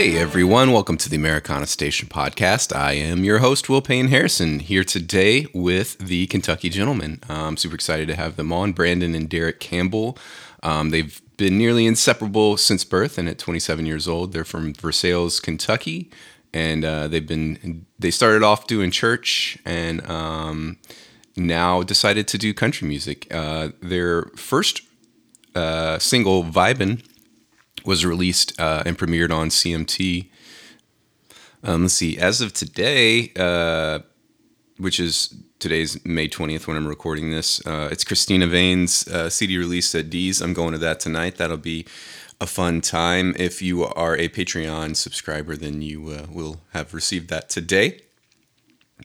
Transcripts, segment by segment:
Hey everyone, welcome to the Americana Station podcast. I am your host, Will Payne Harrison, here today with the Kentucky Gentleman. I'm super excited to have them on, Brandon and Derek Campbell. They've been nearly inseparable since birth, and at 27 years old, they're from Versailles, Kentucky, and they started off doing church and now decided to do country music. Their first single, Vibin', was released and premiered on CMT. Let's see, as of today, which is today's May 20th when I'm recording this, it's Christina Vane's CD release at D's. I'm going to that tonight. That'll be a fun time. If you are a Patreon subscriber, then you will have received that today,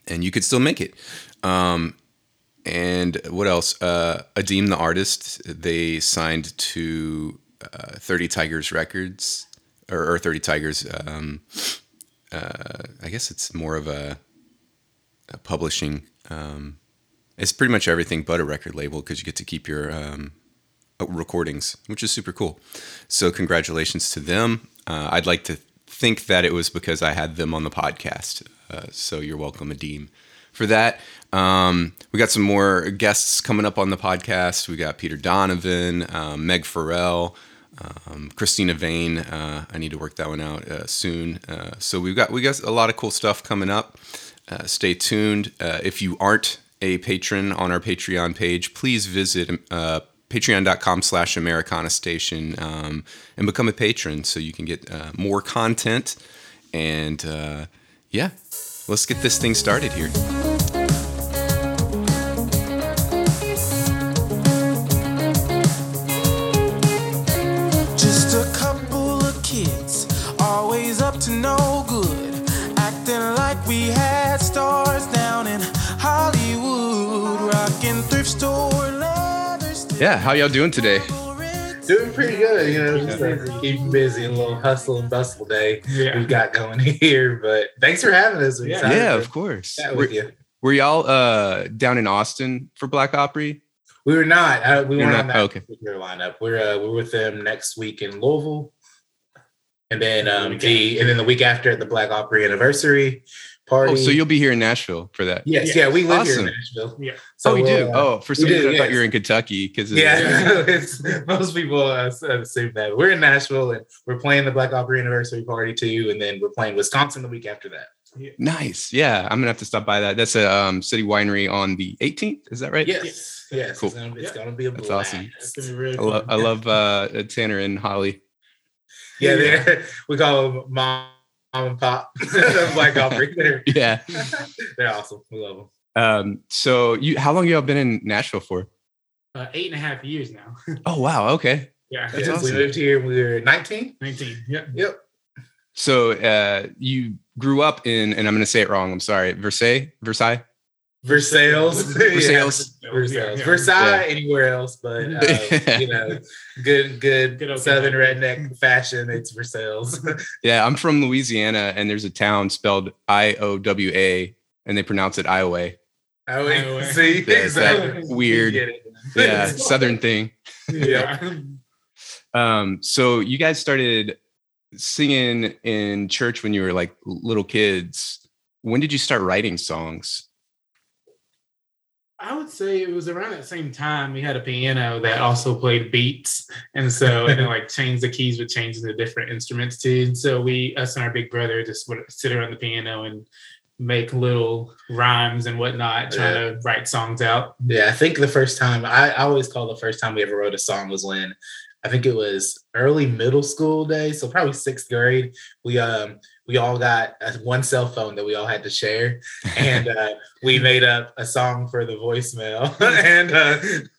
and you could still make it. And what else? Adeem the Artist, they signed to 30 Tigers Records, or 30 Tigers, I guess it's more of a publishing, it's pretty much everything but a record label, because you get to keep your recordings, which is super cool. So congratulations to them. I'd like to think that it was because I had them on the podcast, so you're welcome, Adeem, for that. We got some more guests coming up on the podcast. We got Peter Donovan, Meg Farrell, Christina Vane. I need to work that one out soon. So we got a lot of cool stuff coming up. Stay tuned. If you aren't a patron on our Patreon page, please visit patreon.com/Americana Station and become a patron so you can get more content. And yeah, let's get this thing started here. Yeah, how y'all doing today? Doing pretty good, you know, just like keeping busy and a little hustle and bustle day we've got going here. But thanks for having us. Yeah, of course. Were y'all down in Austin for Black Opry? We were not. We weren't on that particular lineup. We're with them next week in Louisville, and then the week after at the Black Opry anniversary party. Oh, so you'll be here in Nashville for that? Yes. Yeah, we live here in Nashville. Yeah. So we do. For some reason I thought you were in Kentucky because most people assume that we're in Nashville, and we're playing the Black Opry anniversary party too, and then we're playing Wisconsin the week after that. Yeah. Nice. Yeah, I'm gonna have to stop by that. That's a City Winery on the 18th. Is that right? Yes. Cool. It's gonna be a blast. That's awesome. It's gonna be really cool. I love Tanner and Holly. Yeah. We call them Mom and Pop. Black Opry. They're awesome. We love them. So how long y'all been in Nashville for? 8.5 years now. Oh wow. Okay. Yeah. That's awesome. We moved here when we were 19. 19. Yep. So you grew up in, and I'm going to say it wrong, I'm sorry, Versailles, anywhere else, but you know, good Southern redneck fashion. It's Versailles. Yeah, I'm from Louisiana, and there's a town spelled IOWA, and they pronounce it Iowa. Iowa. See, exactly. Weird, Southern thing. Yeah. So you guys started singing in church when you were like little kids. When did you start writing songs? I would say it was around that same time. We had a piano that also played beats. And so it like changed the keys with changing the different instruments too. And so us and our big brother just would sit around the piano and make little rhymes and whatnot, trying to write songs out. Yeah, I think the first time, I always call the first time we ever wrote a song was when, I think it was early middle school day, so probably 6th grade. We all got one cell phone that we all had to share, and we made up a song for the voicemail, and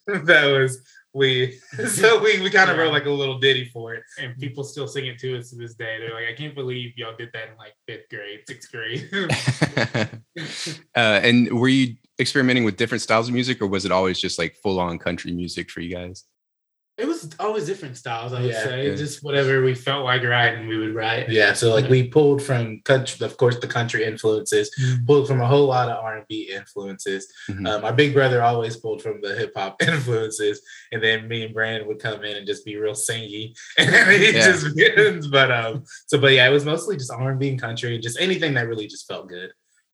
that was we kind of wrote like a little ditty for it, and people still sing it to us to this day. They're like, I can't believe y'all did that in like 5th grade, 6th grade. And were you experimenting with different styles of music, or was it always just like full on country music for you guys? It was always different styles, I would say. Yeah. Just whatever we felt like writing, we would write. Yeah, so like we pulled from country, of course, the country influences, pulled from a whole lot of R&B influences. Mm-hmm. My big brother always pulled from the hip hop influences, and then me and Brandon would come in and just be real singy. And it just begins. But yeah, it was mostly just R&B and country, just anything that really just felt good.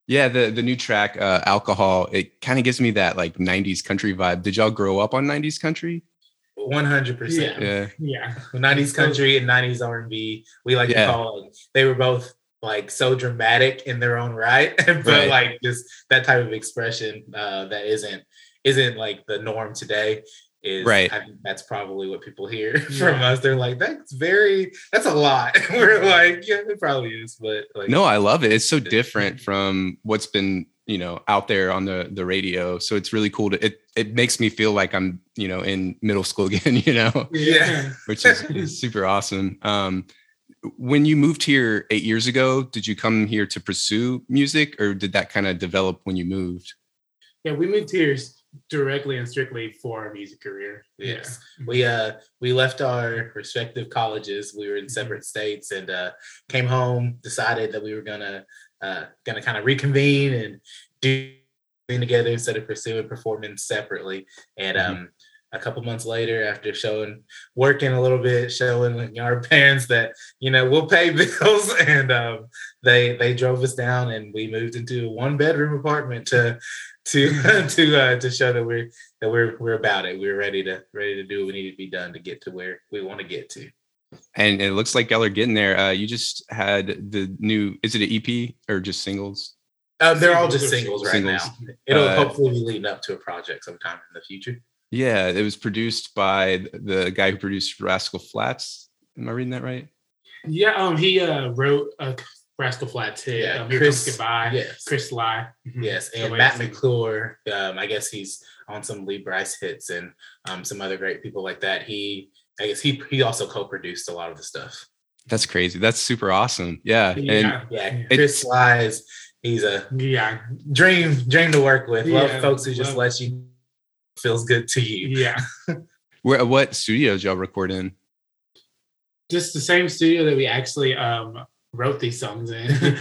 Yeah, the new track, Alcohol, it kind of gives me that like 90s country vibe. Did y'all grow up on 90s country? 100%. Yeah. 90s country and 90s R&B. We like to call them. They were both like so dramatic in their own right, but like just that type of expression that isn't like the norm today. Is I think that's probably what people hear from us. They're like, that's a lot. We're like, yeah, it probably is, but like, no, I love it. It's so different from what's been, you know, out there on the radio. So it's really cool to it makes me feel like I'm, you know, in middle school again, you know. Yeah. Which is super awesome. When you moved here 8 years ago, did you come here to pursue music, or did that kind of develop when you moved? Yeah, we moved here directly and strictly for our music career. Yes. We left our respective colleges. We were in separate states, and came home, decided that we were gonna kind of reconvene and do things together instead of pursuing performance separately. And a couple months later, after working a little bit, showing our parents that, you know, we'll pay bills, and they drove us down, and we moved into a 1-bedroom apartment to show that we're about it. We're ready to do what we needed to be done to get to where we want to get to. And it looks like y'all are getting there. You just had the new, is it an EP or just singles? They're all just singles now. It'll hopefully be leading up to a project sometime in the future. Yeah, it was produced by the guy who produced Rascal Flats. Am I reading that right? Yeah, he wrote Rascal Flats hit. Yeah, Chris Lye. Mm-hmm. Yes, and Matt McClure. I guess he's on some Lee Bryce hits and some other great people like that. He also co-produced a lot of the stuff. That's crazy. That's super awesome. Yeah. And Chris Lye is, he's a dream to work with. Love folks who just let you, feels good to you. Yeah. What studios y'all record in? Just the same studio that we actually wrote these songs in,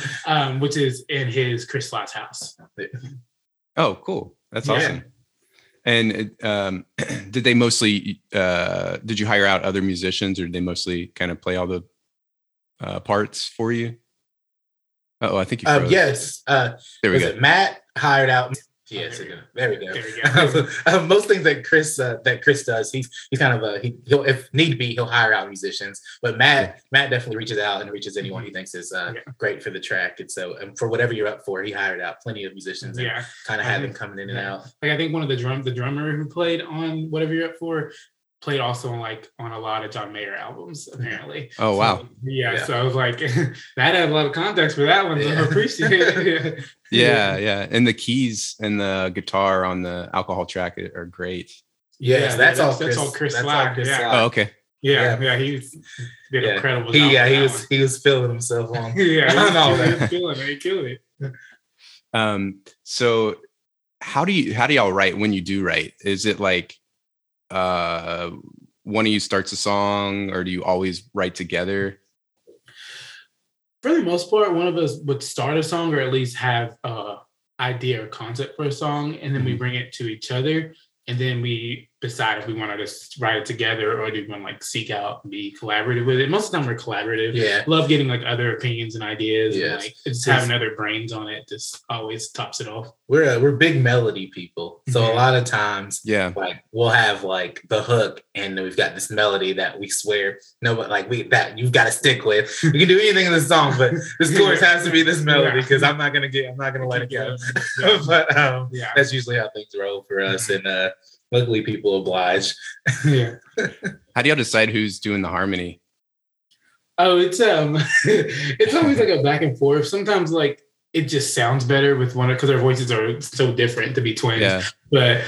which is in his Chris Lye's house. Oh, cool. That's awesome. Yeah. And did they mostly, did you hire out other musicians, or did they mostly kind of play all the parts for you? Uh-oh, I think you froze. Yes. There we go. Matt hired out. Yes, okay. There we go. Most things that Chris does, he's kind of he'll, if need be, he'll hire out musicians. But Matt definitely reaches out and reaches anyone he thinks is great for the track. And so, and for Whatever You're Up For, he hired out plenty of musicians. And kind of had them coming in and out. Like I think one of the drummer who played on Whatever You're Up For, played also on a lot of John Mayer albums, apparently. Oh, wow. So, so I was like, that had a lot of context for that one. So I appreciate it. Yeah. And the keys and the guitar on the Alcohol track are great. Yeah, that's all Chris Lye. Oh, okay. Yeah. He did an incredible job. He was feeling himself on. He killed it. So how do y'all write when you do write? Is it like one of you starts a song, or do you always write together? For the most part, one of us would start a song, or at least have an idea or concept for a song, and then we bring it to each other, and then we decide if we want to just write it together, or do we want to seek out and be collaborative with it. Most of the time we're collaborative. Yeah. Love getting other opinions and ideas. Yes. And just having other brains on it just always tops it off. We're big melody people. So a lot of times we'll have the hook, and we've got this melody that we swear that you've got to stick with. We can do anything in the song, but this chorus has to be this melody, because I'm not gonna let it go. But that's usually how things roll for us, and luckily, people oblige. Yeah. How do y'all decide who's doing the harmony? Oh, it's it's always a back and forth. Sometimes it just sounds better with one, because our voices are so different to be twins. Yeah. But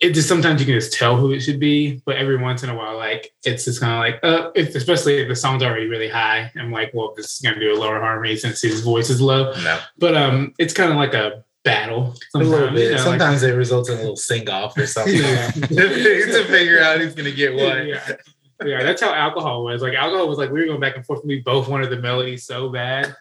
it just sometimes you can just tell who it should be. But every once in a while, it's just kind of especially if the song's already really high, I'm like, well, this is gonna do a lower harmony since his voice is low. No. But it's kind of like a battle. Sometimes, a little bit. You know, sometimes it results in a little sing-off or something to figure out who's going to get what. Yeah, that's how alcohol was. Like, alcohol was like, we were going back and forth, and we both wanted the melody so bad.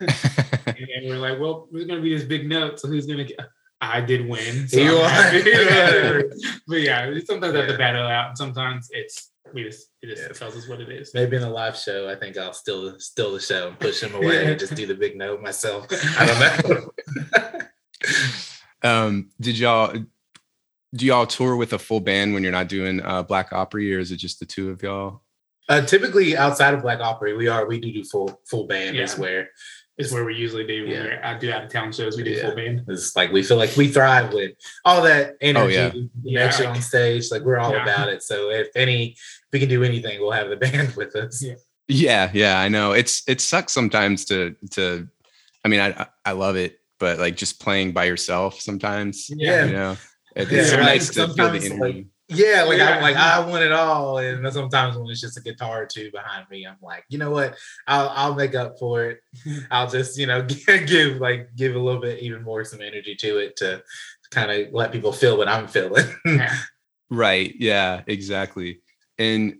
And we're like, well, there's going to be this big note, so who's going to get... I did win. So you are. But yeah, sometimes I have to battle out, and sometimes it just tells us what it is. Maybe in a live show, I think I'll steal the show and push him away and just do the big note myself. I don't know. Do y'all tour with a full band when you're not doing Black Opry, or is it just the two of y'all? Typically, outside of Black Opry, we do full band is where. It's where we usually do. When I do out-of-town shows, we do full band. It's like we feel like we thrive with all that energy action on stage. Like, we're all about it. So if we can do anything, we'll have the band with us. Yeah, I know. It sucks sometimes to. I mean, I love it, but like just playing by yourself sometimes. Yeah, you know, it's nice to feel the energy. I'm like, I want it all. And sometimes when it's just a guitar or two behind me, I'm like, you know what? I'll make up for it. I'll just, you know, give a little bit even more some energy to it to kind of let people feel what I'm feeling. Right. Yeah, exactly. And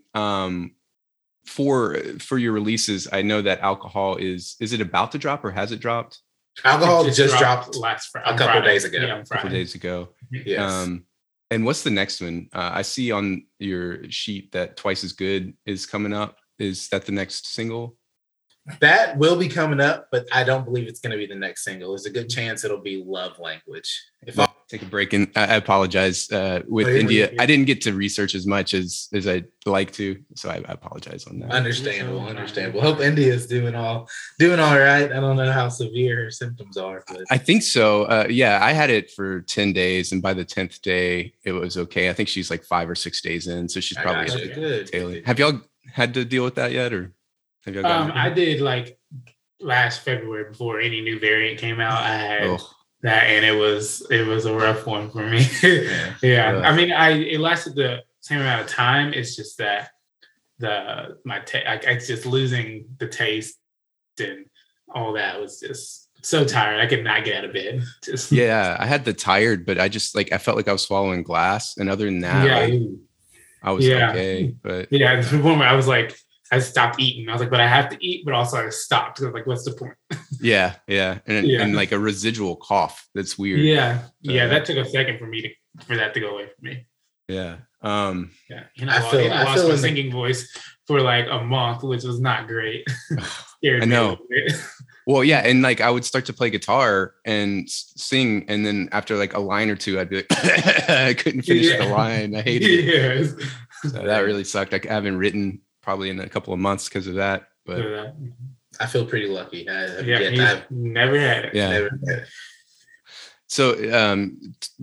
for your releases, I know that Alcohol is it about to drop or has it dropped? Alcohol just dropped last Friday, a couple days ago. Yes. And what's the next one? I see on your sheet that Twice as Good is coming up. Is that the next single? That will be coming up, but I don't believe it's going to be the next single. There's a good chance it'll be Love Language. If I'll take a break, and I apologize with India. I didn't get to research as much as I'd like to, so I apologize on that. Understandable. Hope India's doing all right. I don't know how severe her symptoms are. But. I think so. I had it for 10 days, and by the 10th day, it was okay. I think she's like 5 or 6 days in, so she's probably good. Have y'all had to deal with that yet, or? I did like last February before any new variant came out. I had that, and it was a rough one for me. I mean, it lasted the same amount of time. It's just that I just losing the taste and all that was just so tired. I could not get out of bed. I had the tired, but I just like I felt like I was swallowing glass, and other than that, I was okay. But I was like. I stopped eating. I was like, but I have to eat, but also I stopped because I was like, what's the point? And like a residual cough. That's weird. That took a second for that to go away from me. And I lost my singing voice for like a month, which was not great. I know. Well, yeah, and like I would start to play guitar and sing, and then after like a line or two, I'd be like, I couldn't finish the line. I hated it. So that really sucked. I haven't written probably in a couple of months because of that, but I feel pretty lucky. I've never had it. So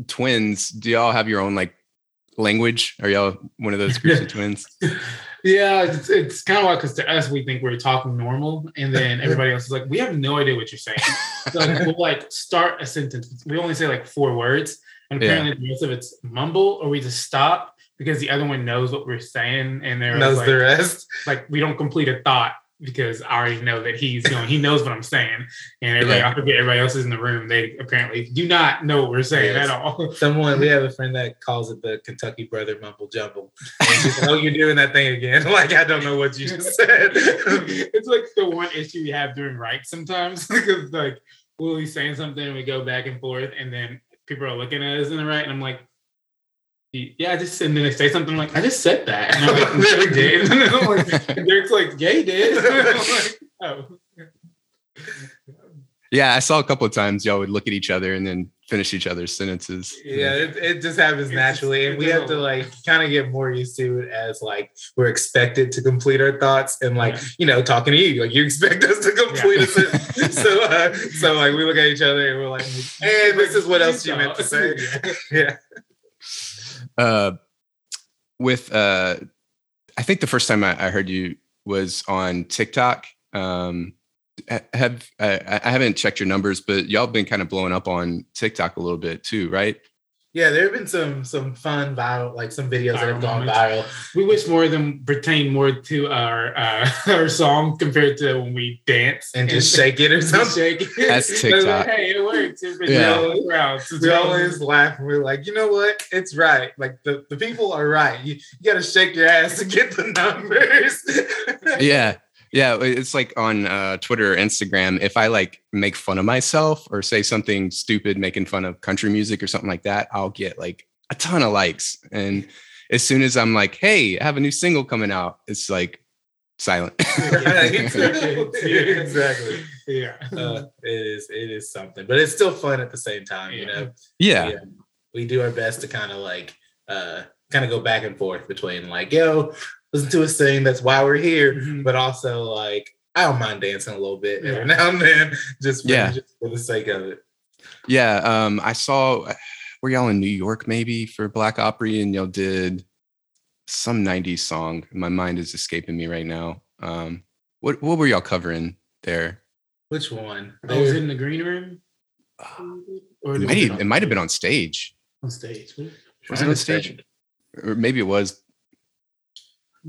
twins, do y'all have your own like language? Are y'all one of those groups of twins? It's kind of wild because to us we think we're talking normal, and then everybody else is like, we have no idea what you're saying. So we'll like start a sentence, we only say like 4 words, and apparently the rest of it's mumble, or we just stop because the other one knows what we're saying, and there knows like, the rest. Like we don't complete a thought because I already know that he knows what I'm saying, and everybody, I forget everybody else is in the room. They apparently do not know what we're saying at all. We have a friend that calls it the Kentucky brother mumble jumble. And she's like, oh, you're doing that thing again. Like I don't know what you just said. It's like the one issue we have doing right sometimes because like we'll be saying something and we go back and forth, and then people are looking at us in the right, and I'm like. And then they say something like, I just said that. And I'm like, no, he did. And I'm like, Derek's like, yeah, he did. And I'm like, oh. Yeah, I saw a couple of times y'all would look at each other and then finish each other's sentences. Yeah, it just happens naturally. And we have to like kind of get more used to it as like we're expected to complete our thoughts, and like, you know, talking to you, like you expect us to complete a sentence. So like we look at each other and we're like, and this is what else you meant to say. I think the first time I heard you was on TikTok. I haven't checked your numbers, but y'all been kind of blowing up on TikTok a little bit too, right? Yeah, there have been some fun viral, like some videos that have gone viral. We wish more of them pertain more to our song compared to when we dance and just shake it or something. That's TikTok. Like, hey, it works. We always laugh and we're like, you know what? It's right. Like the people are right. You got to shake your ass to get the numbers. Yeah. Yeah, it's like on Twitter or Instagram, if I like make fun of myself or say something stupid, making fun of country music or something like that, I'll get like a ton of likes. And as soon as I'm like, hey, I have a new single coming out, it's like silent. Exactly. Yeah. It is something, but it's still fun at the same time, you know? Yeah. Yeah. We do our best to kind of like, go back and forth between like, yo, listen to us sing. That's why we're here. Mm-hmm. But also, like, I don't mind dancing a little bit every now and then, just for the sake of it. Yeah. I saw, were y'all in New York maybe for Black Opry, and y'all did some 90s song. My mind is escaping me right now. What were y'all covering there? Which one? Was it in the green room? It might have been on stage. On stage. Was it on stage? Or maybe it was.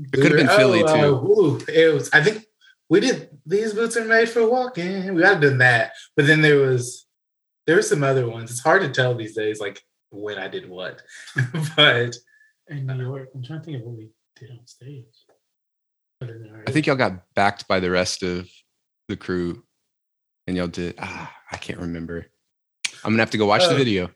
It could have been Philly too. It was. I think we did These Boots Are Made for Walking. We had done that, but then there were some other ones. It's hard to tell these days, like when I did what. But in New York, I'm trying to think of what we did on stage. I think y'all got backed by the rest of the crew, and y'all did. I can't remember. I'm gonna have to go watch the video.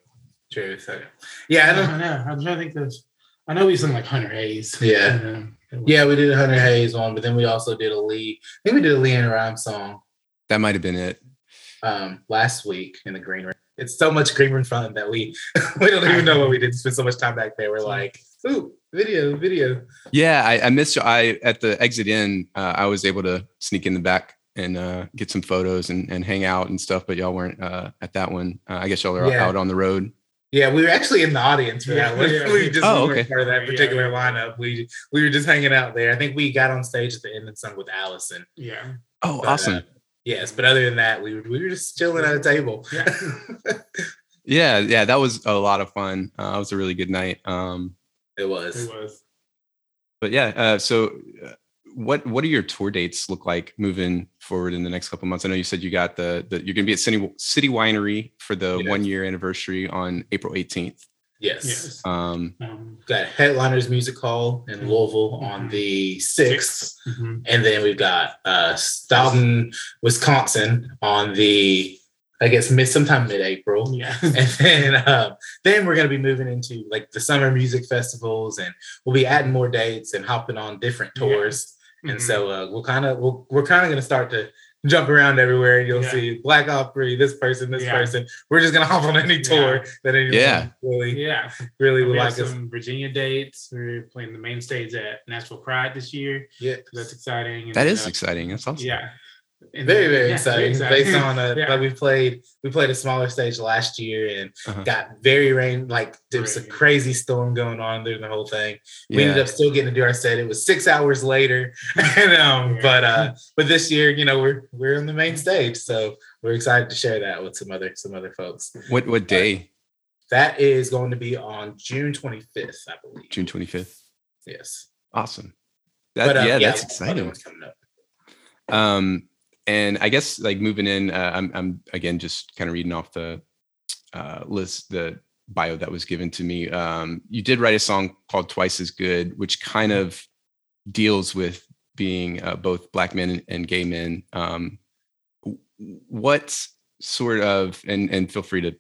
True. So, yeah, I don't know. I'm trying to think this. I know we sung like Hunter Hayes. Yeah. Yeah, we did a Hunter Hayes one, but then we also did a Lee. I think we did a Lee and Rhymes song. That might have been it. Last week in the green room. It's so much green room fun that we don't even know what we did. Spend so much time back there. We're like, ooh, video. Yeah, I missed you. At the exit in, I was able to sneak in the back and get some photos and hang out and stuff, but y'all weren't at that one. I guess y'all are out on the road. Yeah, we were actually in the audience for that one. We just weren't part of that particular lineup. We were just hanging out there. I think we got on stage at the end and sung with Allison. Yeah. Oh, but, awesome. Yes, but other than that, we were just chilling at a table. Yeah. yeah, that was a lot of fun. It was a really good night. It was. But yeah, so what do your tour dates look like moving forward in the next couple of months? I know you said you got you're going to be at City Winery for the 1 year anniversary on April 18th. Yes. Got Headliners Music Hall in Louisville on the 6th. Mm-hmm. And then we've got Stoughton, Wisconsin on the, I guess, sometime mid-April. Yeah. And then we're going to be moving into like the summer music festivals, and we'll be adding more dates and hopping on different tours. Yeah. And so we're kind of going to start to jump around everywhere. You'll see Black Opry, this person. We're just going to hop on any tour that anyone really would like us. Some Virginia dates. We're playing the main stage at Nashville Pride this year. Yeah, that's exciting. And, that is exciting. That's awesome. Yeah, and very very exciting. Based on like we played a smaller stage last year and got very rain. Like there was a crazy storm going on during the whole thing. We ended up still getting to do our set. It was 6 hours later, and but this year, you know, we're on the main stage, so we're excited to share that with some other folks. What day? That is going to be on June 25th, I believe. June 25th. Yes. Awesome. That's exciting. And I guess like moving in, I'm again just kind of reading off the list, the bio that was given to me. You did write a song called "Twice as Good," which kind of deals with being both Black men and gay men. What sort of and feel free to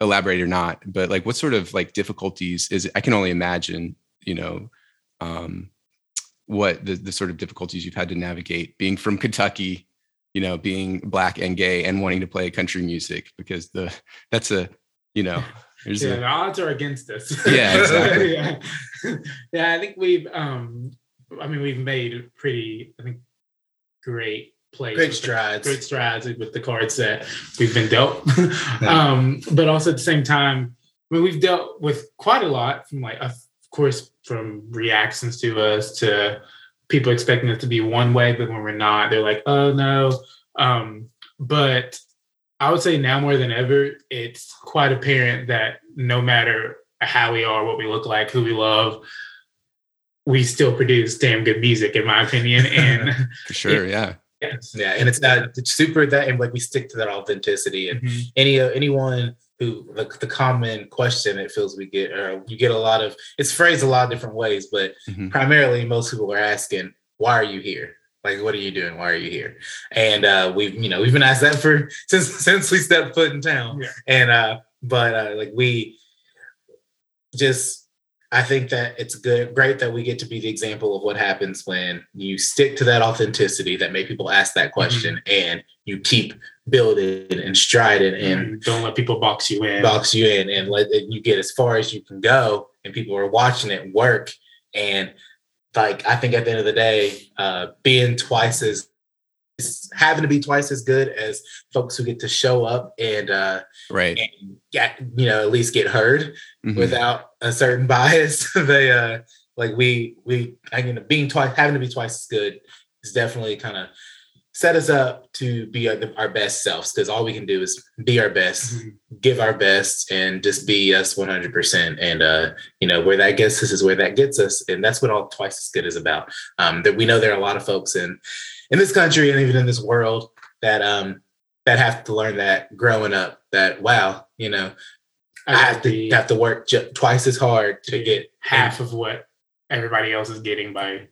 elaborate or not, but like what sort of like difficulties is it? I can only imagine what the sort of difficulties you've had to navigate being from Kentucky, being Black and gay and wanting to play country music, because the odds are against us. Yeah, exactly. Yeah, I think we've made great strides with the cards that we've been dealt. But also at the same time, we've dealt with quite a lot from like, of course, from reactions to us to people expecting us to be one way, but when we're not, they're like, oh no. But I would say now more than ever, it's quite apparent that no matter how we are, what we look like, who we love, we still produce damn good music, in my opinion. And for sure, yeah. Yes. Yeah. And it's not it's super that, and like we stick to that authenticity. And mm-hmm. anyone who the common question it feels we get, or you get a lot of, it's phrased a lot of different ways, but mm-hmm. primarily most people are asking, why are you here? Like, what are you doing? Why are you here? And we've been asked that for since we stepped foot in town. Yeah. And I think that it's great that we get to be the example of what happens when you stick to that authenticity that made people ask that question, mm-hmm. and you keep building and striding, and don't let people box you in, and let you get as far as you can go, and people are watching it work. And like, I think at the end of the day, having to be twice as good as folks who get to show up and at least get heard, mm-hmm. without a certain bias. They having to be twice as good is definitely kind of set us up to be our best selves, because all we can do is be our best, mm-hmm. give our best, and just be us 100%. And where that gets us, and that's what all twice as good is about. That we know there are a lot of folks in this country and even in this world that that have to learn that growing up, that wow, I have to work twice as hard to get half of what everybody else is getting by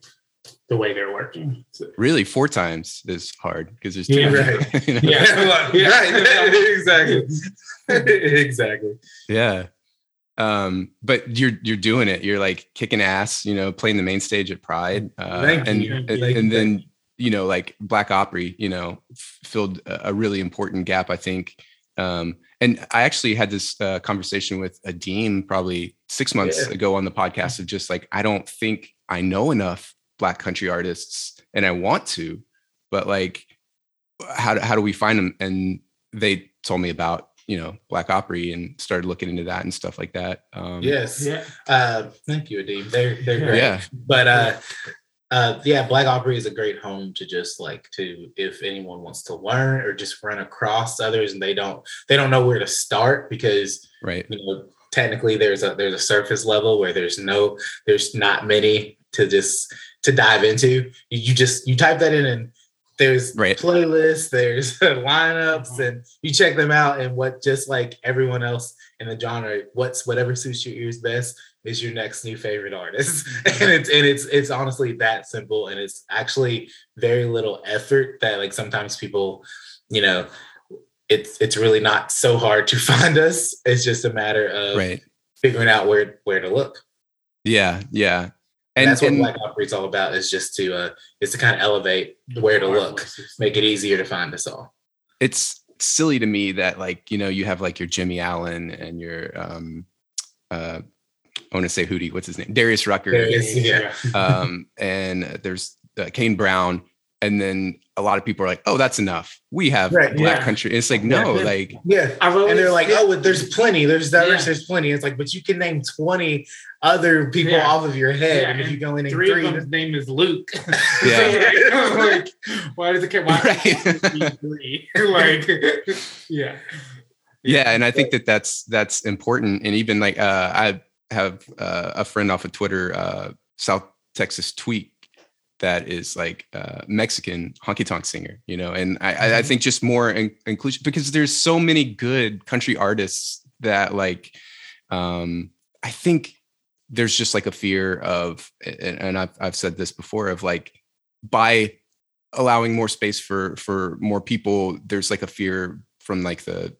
the way they're working. So. Really, 4 times is hard because there's 2. Yeah, right. Exactly. Yeah. But you're doing it. You're like kicking ass, playing the main stage at Pride. Thank you. Like Black Opry, filled a really important gap, I think. And I actually had this conversation with Adeem probably 6 months ago on the podcast of just like, I don't think I know enough Black country artists, and I want to, but like, how do we find them? And they told me about, Black Opry and started looking into that and stuff like that. Thank you, Adeem. They're great. Yeah. But, Black Opry is a great home to just like to, if anyone wants to learn or just run across others and they don't know where to start, because right. Technically there's a surface level where there's not many to dive into. You type that in and there's right. playlists, there's lineups, mm-hmm. and you check them out, and what just like everyone else in the genre, whatever suits your ears best is your next new favorite artist. And it's honestly that simple. And it's actually very little effort that like sometimes people, it's really not so hard to find us. It's just a matter of right. figuring out where to look. Yeah. Yeah. And that's what Black Opry is all about, is just to kind of elevate where to look, make it easier to find us all. It's silly to me that like, you have like your Jimmy Allen and your, I want to say Hootie. What's his name? Darius Rucker. And there's Kane Brown. And then a lot of people are like, "Oh, that's enough. We have Black country." And it's like, no, like, yeah. And they're like, "Oh, there's plenty. There's diverse. Yeah. There's plenty." It's like, but you can name 20 other people off of your head, and if you go in, three of them's name is Luke. Yeah. Like, why does it care? Why right. three? Like, yeah. Yeah, and I think that's important. And even like, I have a friend off of Twitter, South Texas Tweak, that is like Mexican honky tonk singer, and I think just more inclusion, because there's so many good country artists that like, I think there's just like a fear of, and I've said this before, of like, by allowing more space for more people, there's like a fear from like the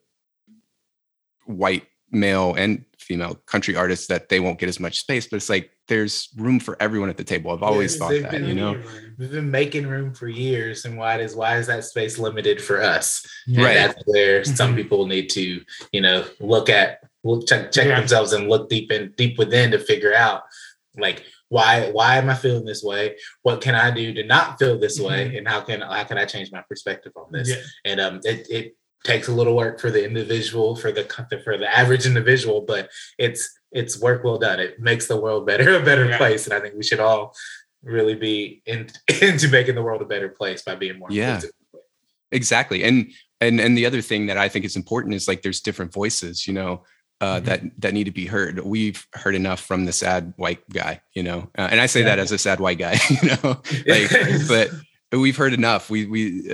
white male and female country artists that they won't get as much space, but it's like there's room for everyone at the table. I've always thought that, We've been making room for years, and why is that space limited for us? Right. And that's where some people need to, check themselves and look deep within to figure out like, why am I feeling this way? What can I do to not feel this way? And how can I change my perspective on this? Yeah. And it takes a little work for the individual, for the average individual, but it's work well done. It makes the world a better place, and I think we should all really be into making the world a better place by being more inclusive. Exactly. And And the other thing that I think is important is like there's different voices, you know, that need to be heard. We've heard enough from the sad white guy, you know, and I say that as a sad white guy, you know, like, but we've heard enough. We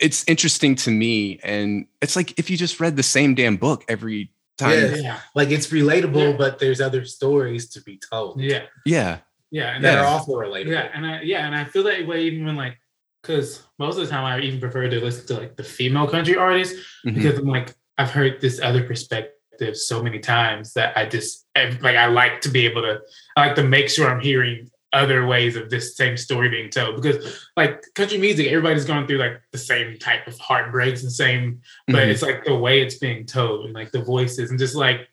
it's interesting to me. And it's like, if you just read the same damn book every time, like it's relatable, but there's other stories to be told. And that are also relatable. And I feel that way even when like, because most of the time I even prefer to listen to like the female country artists because I'm like, I've heard this other perspective so many times that I just like, I like to make sure I'm hearing other ways of this same story being told, because like country music, everybody's going through like the same type of heartbreaks and same, but it's like the way it's being told and like the voices and just like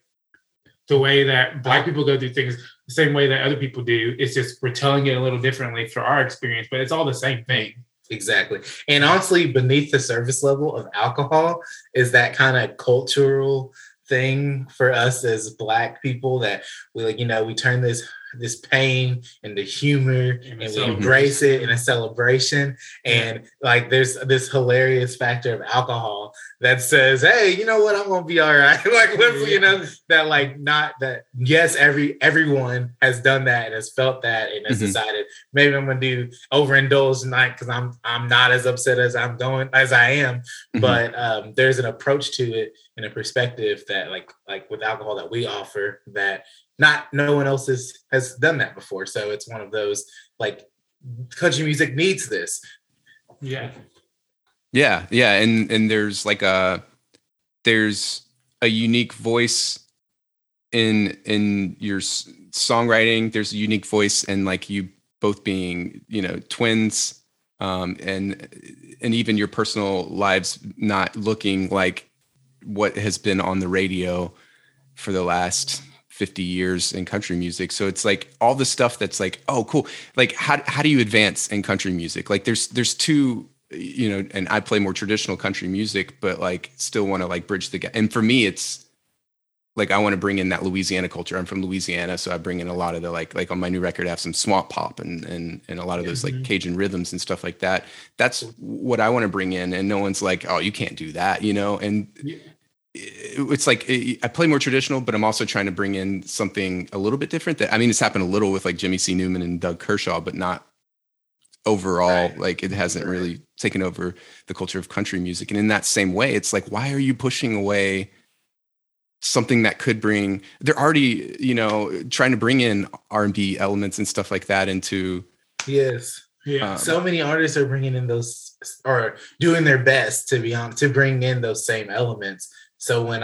the way that Black people go through things, the same way that other people do. It's just, we're telling it a little differently for our experience, but it's all the same thing. Exactly. And honestly, beneath the surface level of alcohol is that kind of cultural thing for us as Black people that we like, you know, we turn this pain into humor and we embrace it in a celebration. And like, there's this hilarious factor of alcohol that says, hey, you know what? I'm going to be all right. Like, you know, that like, not that, yes, everyone has done that and has felt that and has decided maybe I'm going to do overindulge tonight because I'm not as upset as I am. But there's an approach to it and a perspective that like with alcohol that we offer that no one else has done that before. So it's one of those like country music needs this. Yeah. And there's like a unique voice in your songwriting. There's a unique voice and like you both being, you know, twins, and even your personal lives not looking like what has been on the radio for the last 50 years in country music. So it's like all the stuff that's like, oh, cool. Like how do you advance in country music? Like there's two, you know, and I play more traditional country music, but like still want to like bridge the gap. And for me, it's like, I want to bring in that Louisiana culture. I'm from Louisiana. So I bring in a lot of the, like on my new record, I have some swamp pop and a lot of those like Cajun rhythms and stuff like that. That's what I want to bring in. And no one's like, oh, you can't do that, you know? And it's like I play more traditional, but I'm also trying to bring in something a little bit different. That I mean, it's happened a little with like Jimmy C. Newman and Doug Kershaw, but not overall. Right. Like it hasn't really taken over the culture of country music. And in that same way, it's like, why are you pushing away something that could bring? They're already, you know, trying to bring in R&B elements and stuff like that into. Yes. Yeah. So many artists are bringing in those or doing their best to be on to bring in those same elements. So when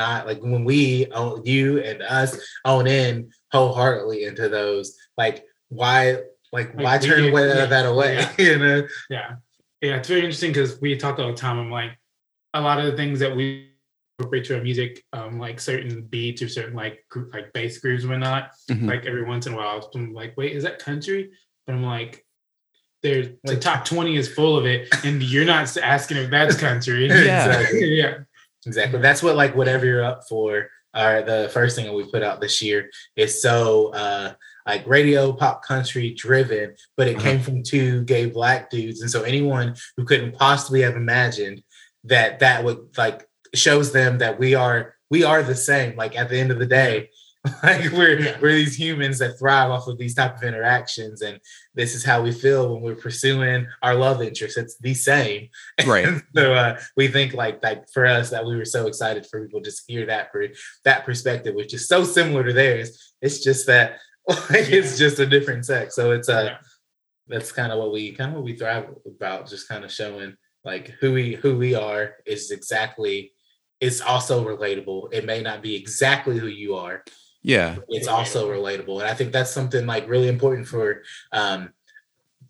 you and us own in wholeheartedly into those, like why turn that away? Yeah. You know? Yeah. It's very interesting because we talk all the time. I'm like, a lot of the things that we incorporate to our music, like certain beats or certain like bass grooves and whatnot. Like every once in a while, I'm like, wait, is that country? But I'm like, the top 20 is full of it, and you're not asking if that's country. Exactly. That's what like Whatever You're Up For, the first thing that we put out this year is so like radio pop country driven, but it came from two gay Black dudes. And so anyone who couldn't possibly have imagined that would like shows them that we are the same. Like at the end of the day, like we're these humans that thrive off of these type of interactions, and this is how we feel when we're pursuing our love interests. It's the same, right? So we think like for us that we were so excited for people just hear that for that perspective, which is so similar to theirs. It's just that it's just a different sex. So it's that's kind of what we thrive about, just kind of showing like who we are is exactly. It's also relatable. It may not be exactly who you are. Yeah. It's also relatable. And I think that's something like really important for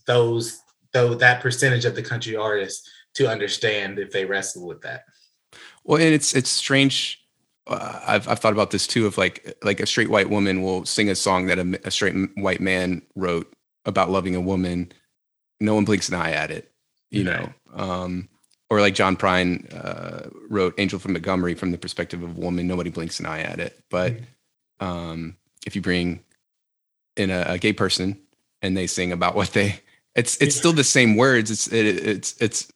that percentage of the country artists to understand if they wrestle with that. Well, and it's strange. I've thought about this too, of like a straight white woman will sing a song that a straight white man wrote about loving a woman. No one blinks an eye at it, you know? Or like John Prine wrote Angel from Montgomery from the perspective of a woman. Nobody blinks an eye at it. But if you bring in a gay person and they sing about what it's still the same words. It's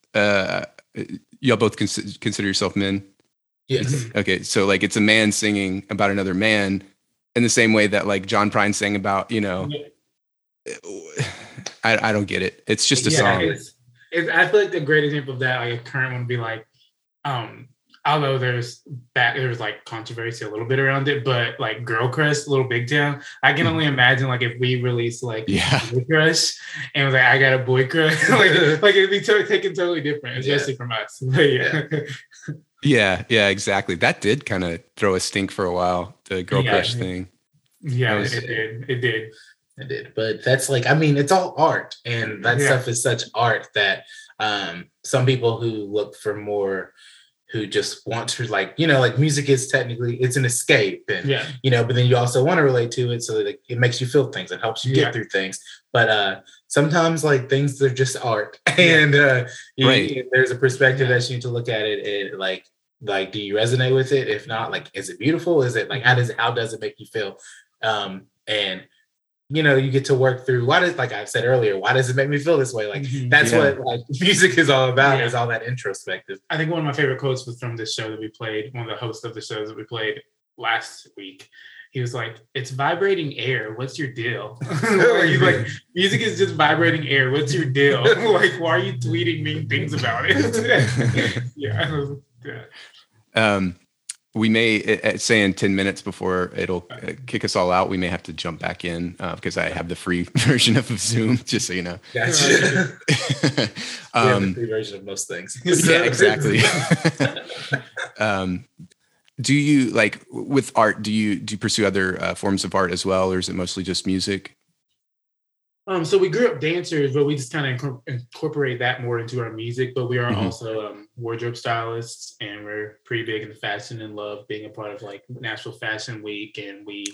y'all both consider yourself men? Yes. Okay. So like it's a man singing about another man in the same way that like John Prine sang about, you know, I don't get it. It's just a song. I feel like the great example of that, like a current one would be like, although there was like controversy a little bit around it, but like Girl Crush, Little Big Town, I can only imagine like if we released like Girl Crush and was like, I got a boy crush, like it'd be taken totally different, especially from us. But yeah, exactly. That did kind of throw a stink for a while, the Girl Crush thing. Yeah, it did. But that's like, I mean, it's all art, and that stuff is such art that some people who look for more, who just want to like, you know, like music is technically, it's an escape and, you know, but then you also want to relate to it so that it makes you feel things. It helps you get through things. But sometimes like things, they're just art and there's a perspective that you need to look at it and like, do you resonate with it? If not, like, is it beautiful? Is it like, how does it make you feel? And you know, you get to work through like I said earlier, why does it make me feel this way? Like that's what like music is all about, is all that introspective. I think one of my favorite quotes was from this show that we played, one of the hosts of the shows that we played last week. He was like, it's vibrating air. What's your deal? He's like, music is just vibrating air. What's your deal? Like, why are you tweeting mean things about it? We may say in 10 minutes before it'll kick us all out, we may have to jump back in because I have the free version of Zoom, just so you know. Gotcha. We have the free version of most things. Yeah, exactly. Do you, like, with art, do you pursue other forms of art as well, or is it mostly just music? So we grew up dancers, but we just kind of incorporate that more into our music. But we are also wardrobe stylists, and we're pretty big in fashion and love being a part of like Nashville Fashion Week. And we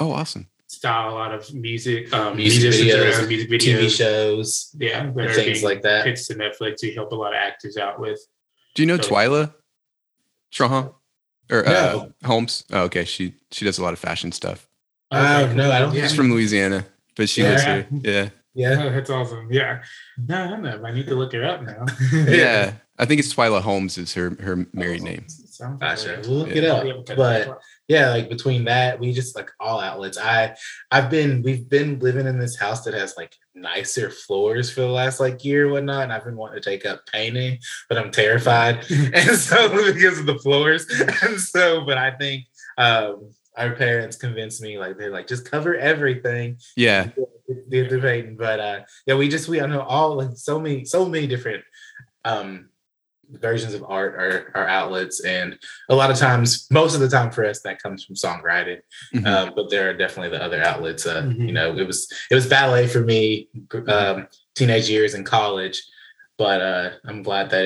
style a lot of music, music videos, TV shows, and things like that. Pitched to Netflix, we help a lot of actors out with. Do you know Twyla Trahan or Holmes? Oh, okay, she does a lot of fashion stuff. Oh, no, I don't. She's from Louisiana, but she lives here. Yeah. Yeah, oh, that's awesome. Yeah, no, I don't know. I need to look her up now. I think it's Twyla Holmes is her married name. Gotcha. We'll look it up. But yeah, like between that, we just like all outlets. We've been living in this house that has like nicer floors for the last like year or whatnot, and I've been wanting to take up painting, but I'm terrified, and so because of the floors, and so. But I think our parents convinced me, like they're like, just cover everything. Yeah. The debating, but I know all like so many different versions of art are outlets, and a lot of times, most of the time for us, that comes from songwriting. But there are definitely the other outlets. You know, it was ballet for me, teenage years in college, but I'm glad that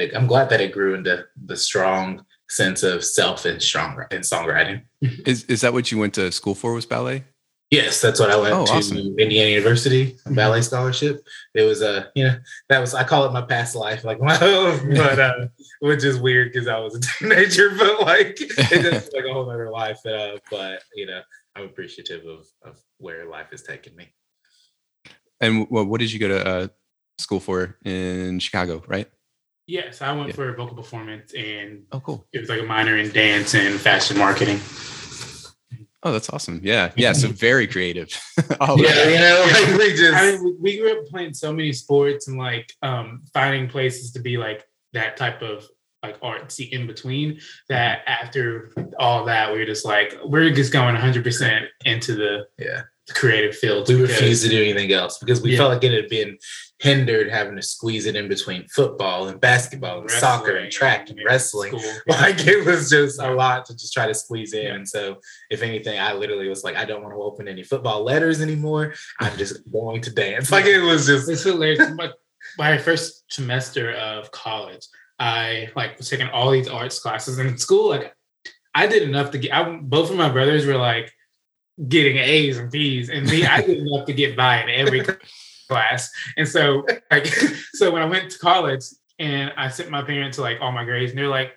it grew into the strong sense of self and strong in songwriting. Is that what you went to school for? Was ballet? Yes, that's what I went to Indiana University, ballet scholarship. It was I call it my past life, like my own, but which is weird because I was a teenager, but like it's just like a whole other life. But you know, I'm appreciative of where life has taken me. And well, what did you go to school for in Chicago, right? Yes, I went for vocal performance, and cool. It was like a minor in dance and fashion marketing. Oh, that's awesome. Yeah. Yeah. So very creative. You know, like we grew up playing so many sports and like finding places to be like that type of like artsy in between that after all that, we're just going 100% into the creative field. We refused to do anything else because we felt like it had been hindered having to squeeze it in between football and basketball and soccer and track and wrestling. Like it was just a lot to just try to squeeze in. And so if anything, I literally was like, I don't want to open any football letters anymore. I'm just going to dance. Like it was just. It's hilarious. My first semester of college, I like was taking all these arts classes in school. Like I did enough to get, both of my brothers were like getting A's and B's, and me, I did enough to get by in every class. And so like so when I went to college and I sent my parents to like all my grades, and they're like,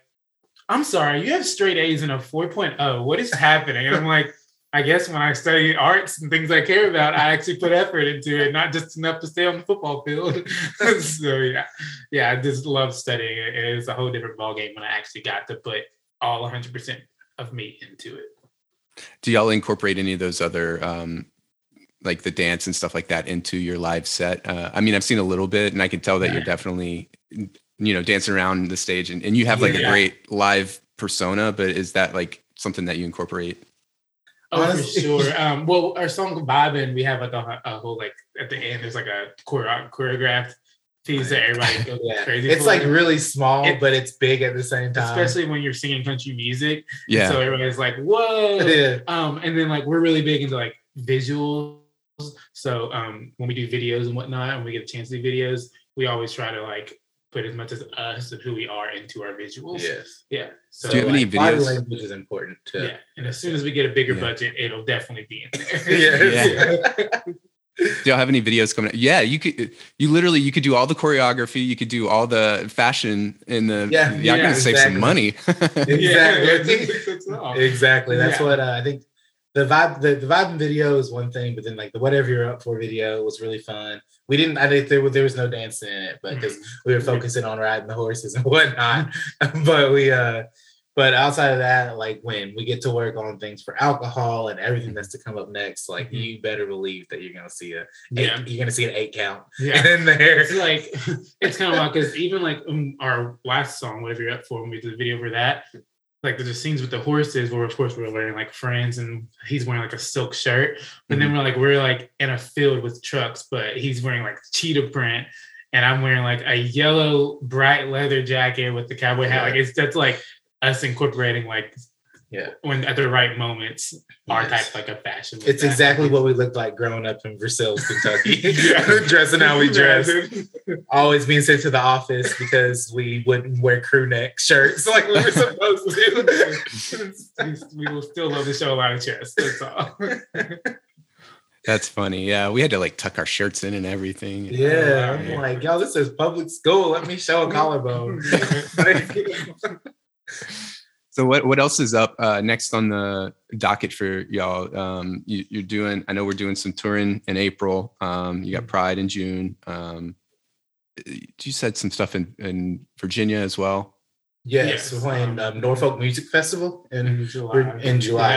I'm sorry, you have straight A's and a 4.0. What is happening? And I'm like, I guess when I study arts and things I care about, I actually put effort into it, not just enough to stay on the football field. So yeah, I just love studying it. And it was a whole different ballgame when I actually got to put all 100% of me into it. Do y'all incorporate any of those other, like the dance and stuff like that, into your live set? I mean, I've seen a little bit, and I can tell that you're definitely, you know, dancing around the stage, and you have like a great live persona. But is that like something that you incorporate? Oh, for sure. Well, our song Vibin', we have like a whole, like at the end, there's like a choreographed piece that everybody goes crazy. It's like really small, but it's big at the same time. Especially when you're singing country music. Yeah. So everybody's like, whoa. Yeah. And then like, we're really big into like visuals. So when we do videos and whatnot, and we get a chance to do videos, we always try to like put as much as us of who we are into our visuals. Yes. Yeah. So do you have like, any videos? Body language is important too. Yeah. And as soon as we get a bigger budget, it'll definitely be in there. Do y'all have any videos coming out? Yeah. You could do all the choreography. You could do all the fashion in the, y'all going to save some money. Exactly. That's what I think. The Vibin' video is one thing, but then like the Whatever You're Up For video was really fun. We didn't, I think there was no dancing in it, but because we were focusing on riding the horses and whatnot. But we, but outside of that, like when we get to work on things for Alcohol and everything that's to come up next, like you better believe that you're gonna see an 8 count in there. It's like it's kind of wild because even like our last song, Whatever You're Up For, when we did the video for that. Like there's the scenes with the horses where of course we're wearing like friends and he's wearing like a silk shirt. But then we're like in a field with trucks, but he's wearing like cheetah print. And I'm wearing like a yellow bright leather jacket with the cowboy hat. Like it's that's like us incorporating like when at the right moments our type like a fashion. It's that. Exactly what we looked like growing up in Versailles, Kentucky. Dressing how we dress. Always being sent to the office because we wouldn't wear crew neck shirts like we were supposed to. We will still love to show a lot of chest. That's all. That's funny. Yeah, we had to like tuck our shirts in and everything. Yeah, I'm like, yo, this is public school. Let me show a collarbone. So what else is up next on the docket for y'all? You're doing, I know we're doing some touring in April. You got Pride in June. You said some stuff in Virginia as well. Yes, we're playing Norfolk Music Festival in July.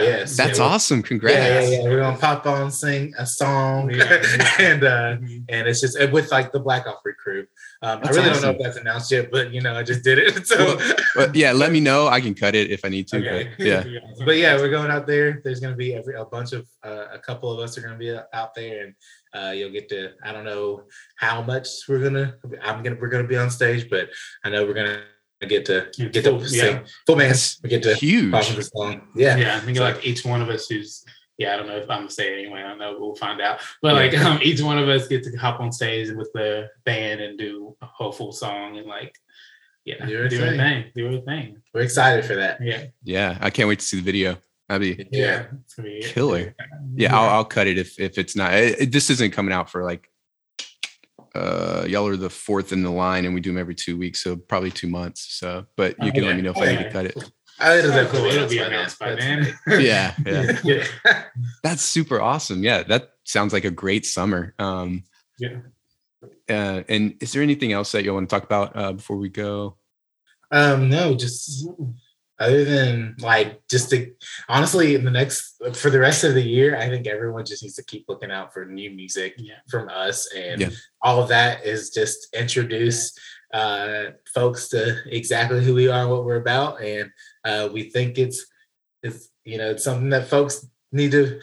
Yes, that's awesome. Congrats! Yeah. We're gonna pop on, sing a song, and it's just with like the Black Opry crew. I really don't know if that's announced yet, but you know, I just did it. So, well, yeah, let me know. I can cut it if I need to. Okay. But we're going out there. There's gonna be a couple of us are gonna be out there and. You'll get to, I don't know how much we're gonna be on stage, but I know we're gonna get to sing full mass. We get to huge. I think like each one of us who's I don't know if I'm gonna say it anyway. I don't know, but we'll find out. But each one of us get to hop on stage with the band and do a whole full song and like do your thing. We're excited for that. Yeah. I can't wait to see the video. That'd be killer. Yeah. I'll cut it if it's not. This isn't coming out for like y'all are the 4th in the line, and we do them every 2 weeks, so probably 2 months. So, but you can let me know if I need to cut it. It'll be announced by then. Yeah. That's super awesome. Yeah, that sounds like a great summer. And is there anything else that you want to talk about before we go? No, just. Other than like just to honestly for the rest of the year, I think everyone just needs to keep looking out for new music from us. And all of that is just introduce folks to exactly who we are and what we're about. And we think it's something that folks need to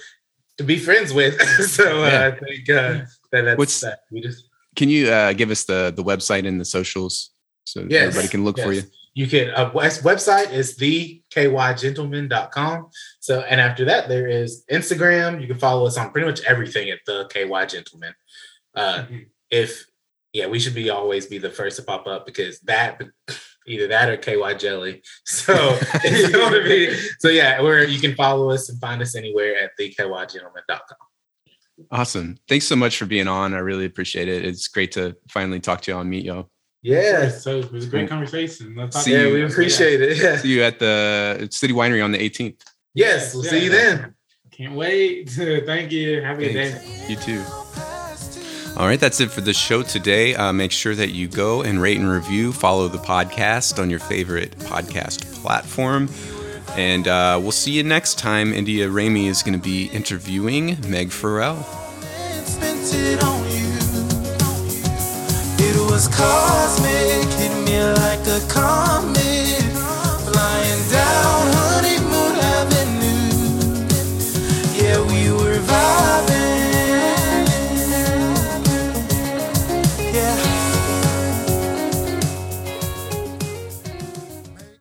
be friends with. So I think that's that. Can you give us the website and the socials so everybody can look for you? You can, website is thekygentleman.com. So, and after that, there is Instagram. You can follow us on pretty much everything at the KYGentleman. We should always be the first to pop up because either that or KY Jelly. So, it's going to be, you can follow us and find us anywhere at thekygentleman.com. Awesome. Thanks so much for being on. I really appreciate it. It's great to finally talk to y'all and meet y'all. Yeah, so it was a great conversation. We appreciate it. See you at the City Winery on the 18th. Yes, we'll see you then. Can't wait. Thank you. Have a good day. You too. All right, that's it for the show today. Make sure that you go and rate and review. Follow the podcast on your favorite podcast platform. And we'll see you next time. India Ramey is going to be interviewing Meg Farrell. It was cosmic, hit me like a car.